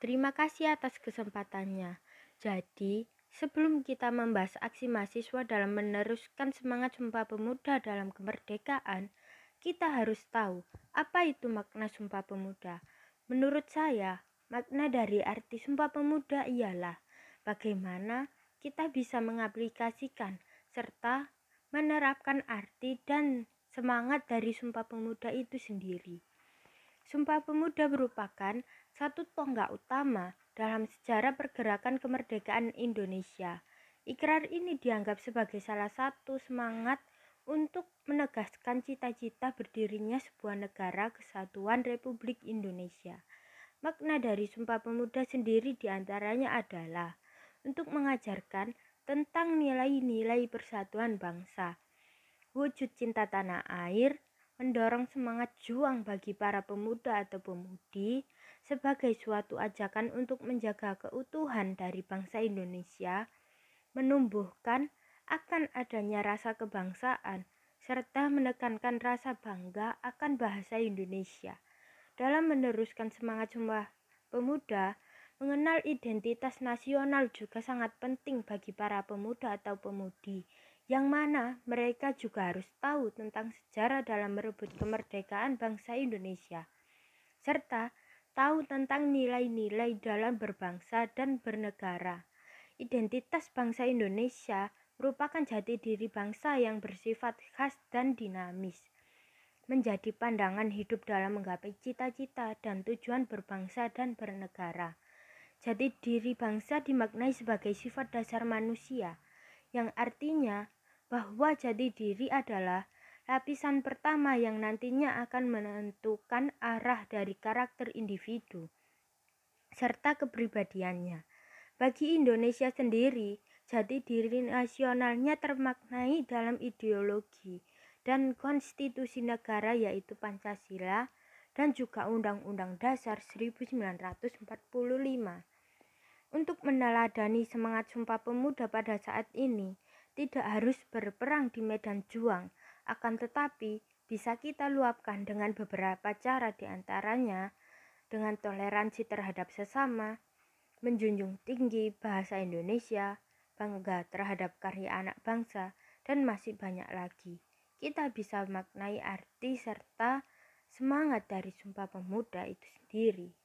Terima kasih atas kesempatannya. Jadi, sebelum kita membahas aksi mahasiswa dalam meneruskan semangat Sumpah Pemuda dalam kemerdekaan, kita harus tahu apa itu makna Sumpah Pemuda. Menurut saya, makna dari arti Sumpah Pemuda ialah bagaimana kita bisa mengaplikasikan serta menerapkan arti dan semangat dari Sumpah Pemuda itu sendiri. Sumpah Pemuda merupakan satu tonggak utama dalam sejarah pergerakan kemerdekaan Indonesia. Ikrar ini dianggap sebagai salah satu semangat untuk menegaskan cita-cita berdirinya sebuah negara kesatuan Republik Indonesia. Makna dari Sumpah Pemuda sendiri diantaranya adalah untuk mengajarkan tentang nilai-nilai persatuan bangsa, wujud cinta tanah air, mendorong semangat juang bagi para pemuda atau pemudi sebagai suatu ajakan untuk menjaga keutuhan dari bangsa Indonesia, menumbuhkan akan adanya rasa kebangsaan, serta menekankan rasa bangga akan bahasa Indonesia. Dalam meneruskan semangat Sumpah Pemuda, mengenal identitas nasional juga sangat penting bagi para pemuda atau pemudi, yang mana mereka juga harus tahu tentang sejarah dalam merebut kemerdekaan bangsa Indonesia, serta tahu tentang nilai-nilai dalam berbangsa dan bernegara. Identitas bangsa Indonesia merupakan jati diri bangsa yang bersifat khas dan dinamis, menjadi pandangan hidup dalam menggapai cita-cita dan tujuan berbangsa dan bernegara. Jati diri bangsa dimaknai sebagai sifat dasar manusia, yang artinya bahwa jati diri adalah lapisan pertama yang nantinya akan menentukan arah dari karakter individu serta kepribadiannya. Bagi Indonesia sendiri, jati diri nasionalnya termaknai dalam ideologi dan konstitusi negara, yaitu Pancasila dan juga Undang-Undang Dasar 1945. Untuk meneladani semangat Sumpah Pemuda pada saat ini, tidak harus berperang di medan juang, akan tetapi bisa kita luapkan dengan beberapa cara, diantaranya dengan toleransi terhadap sesama, menjunjung tinggi bahasa Indonesia, bangga terhadap karya anak bangsa, dan masih banyak lagi. Kita bisa maknai arti serta semangat dari Sumpah Pemuda itu sendiri.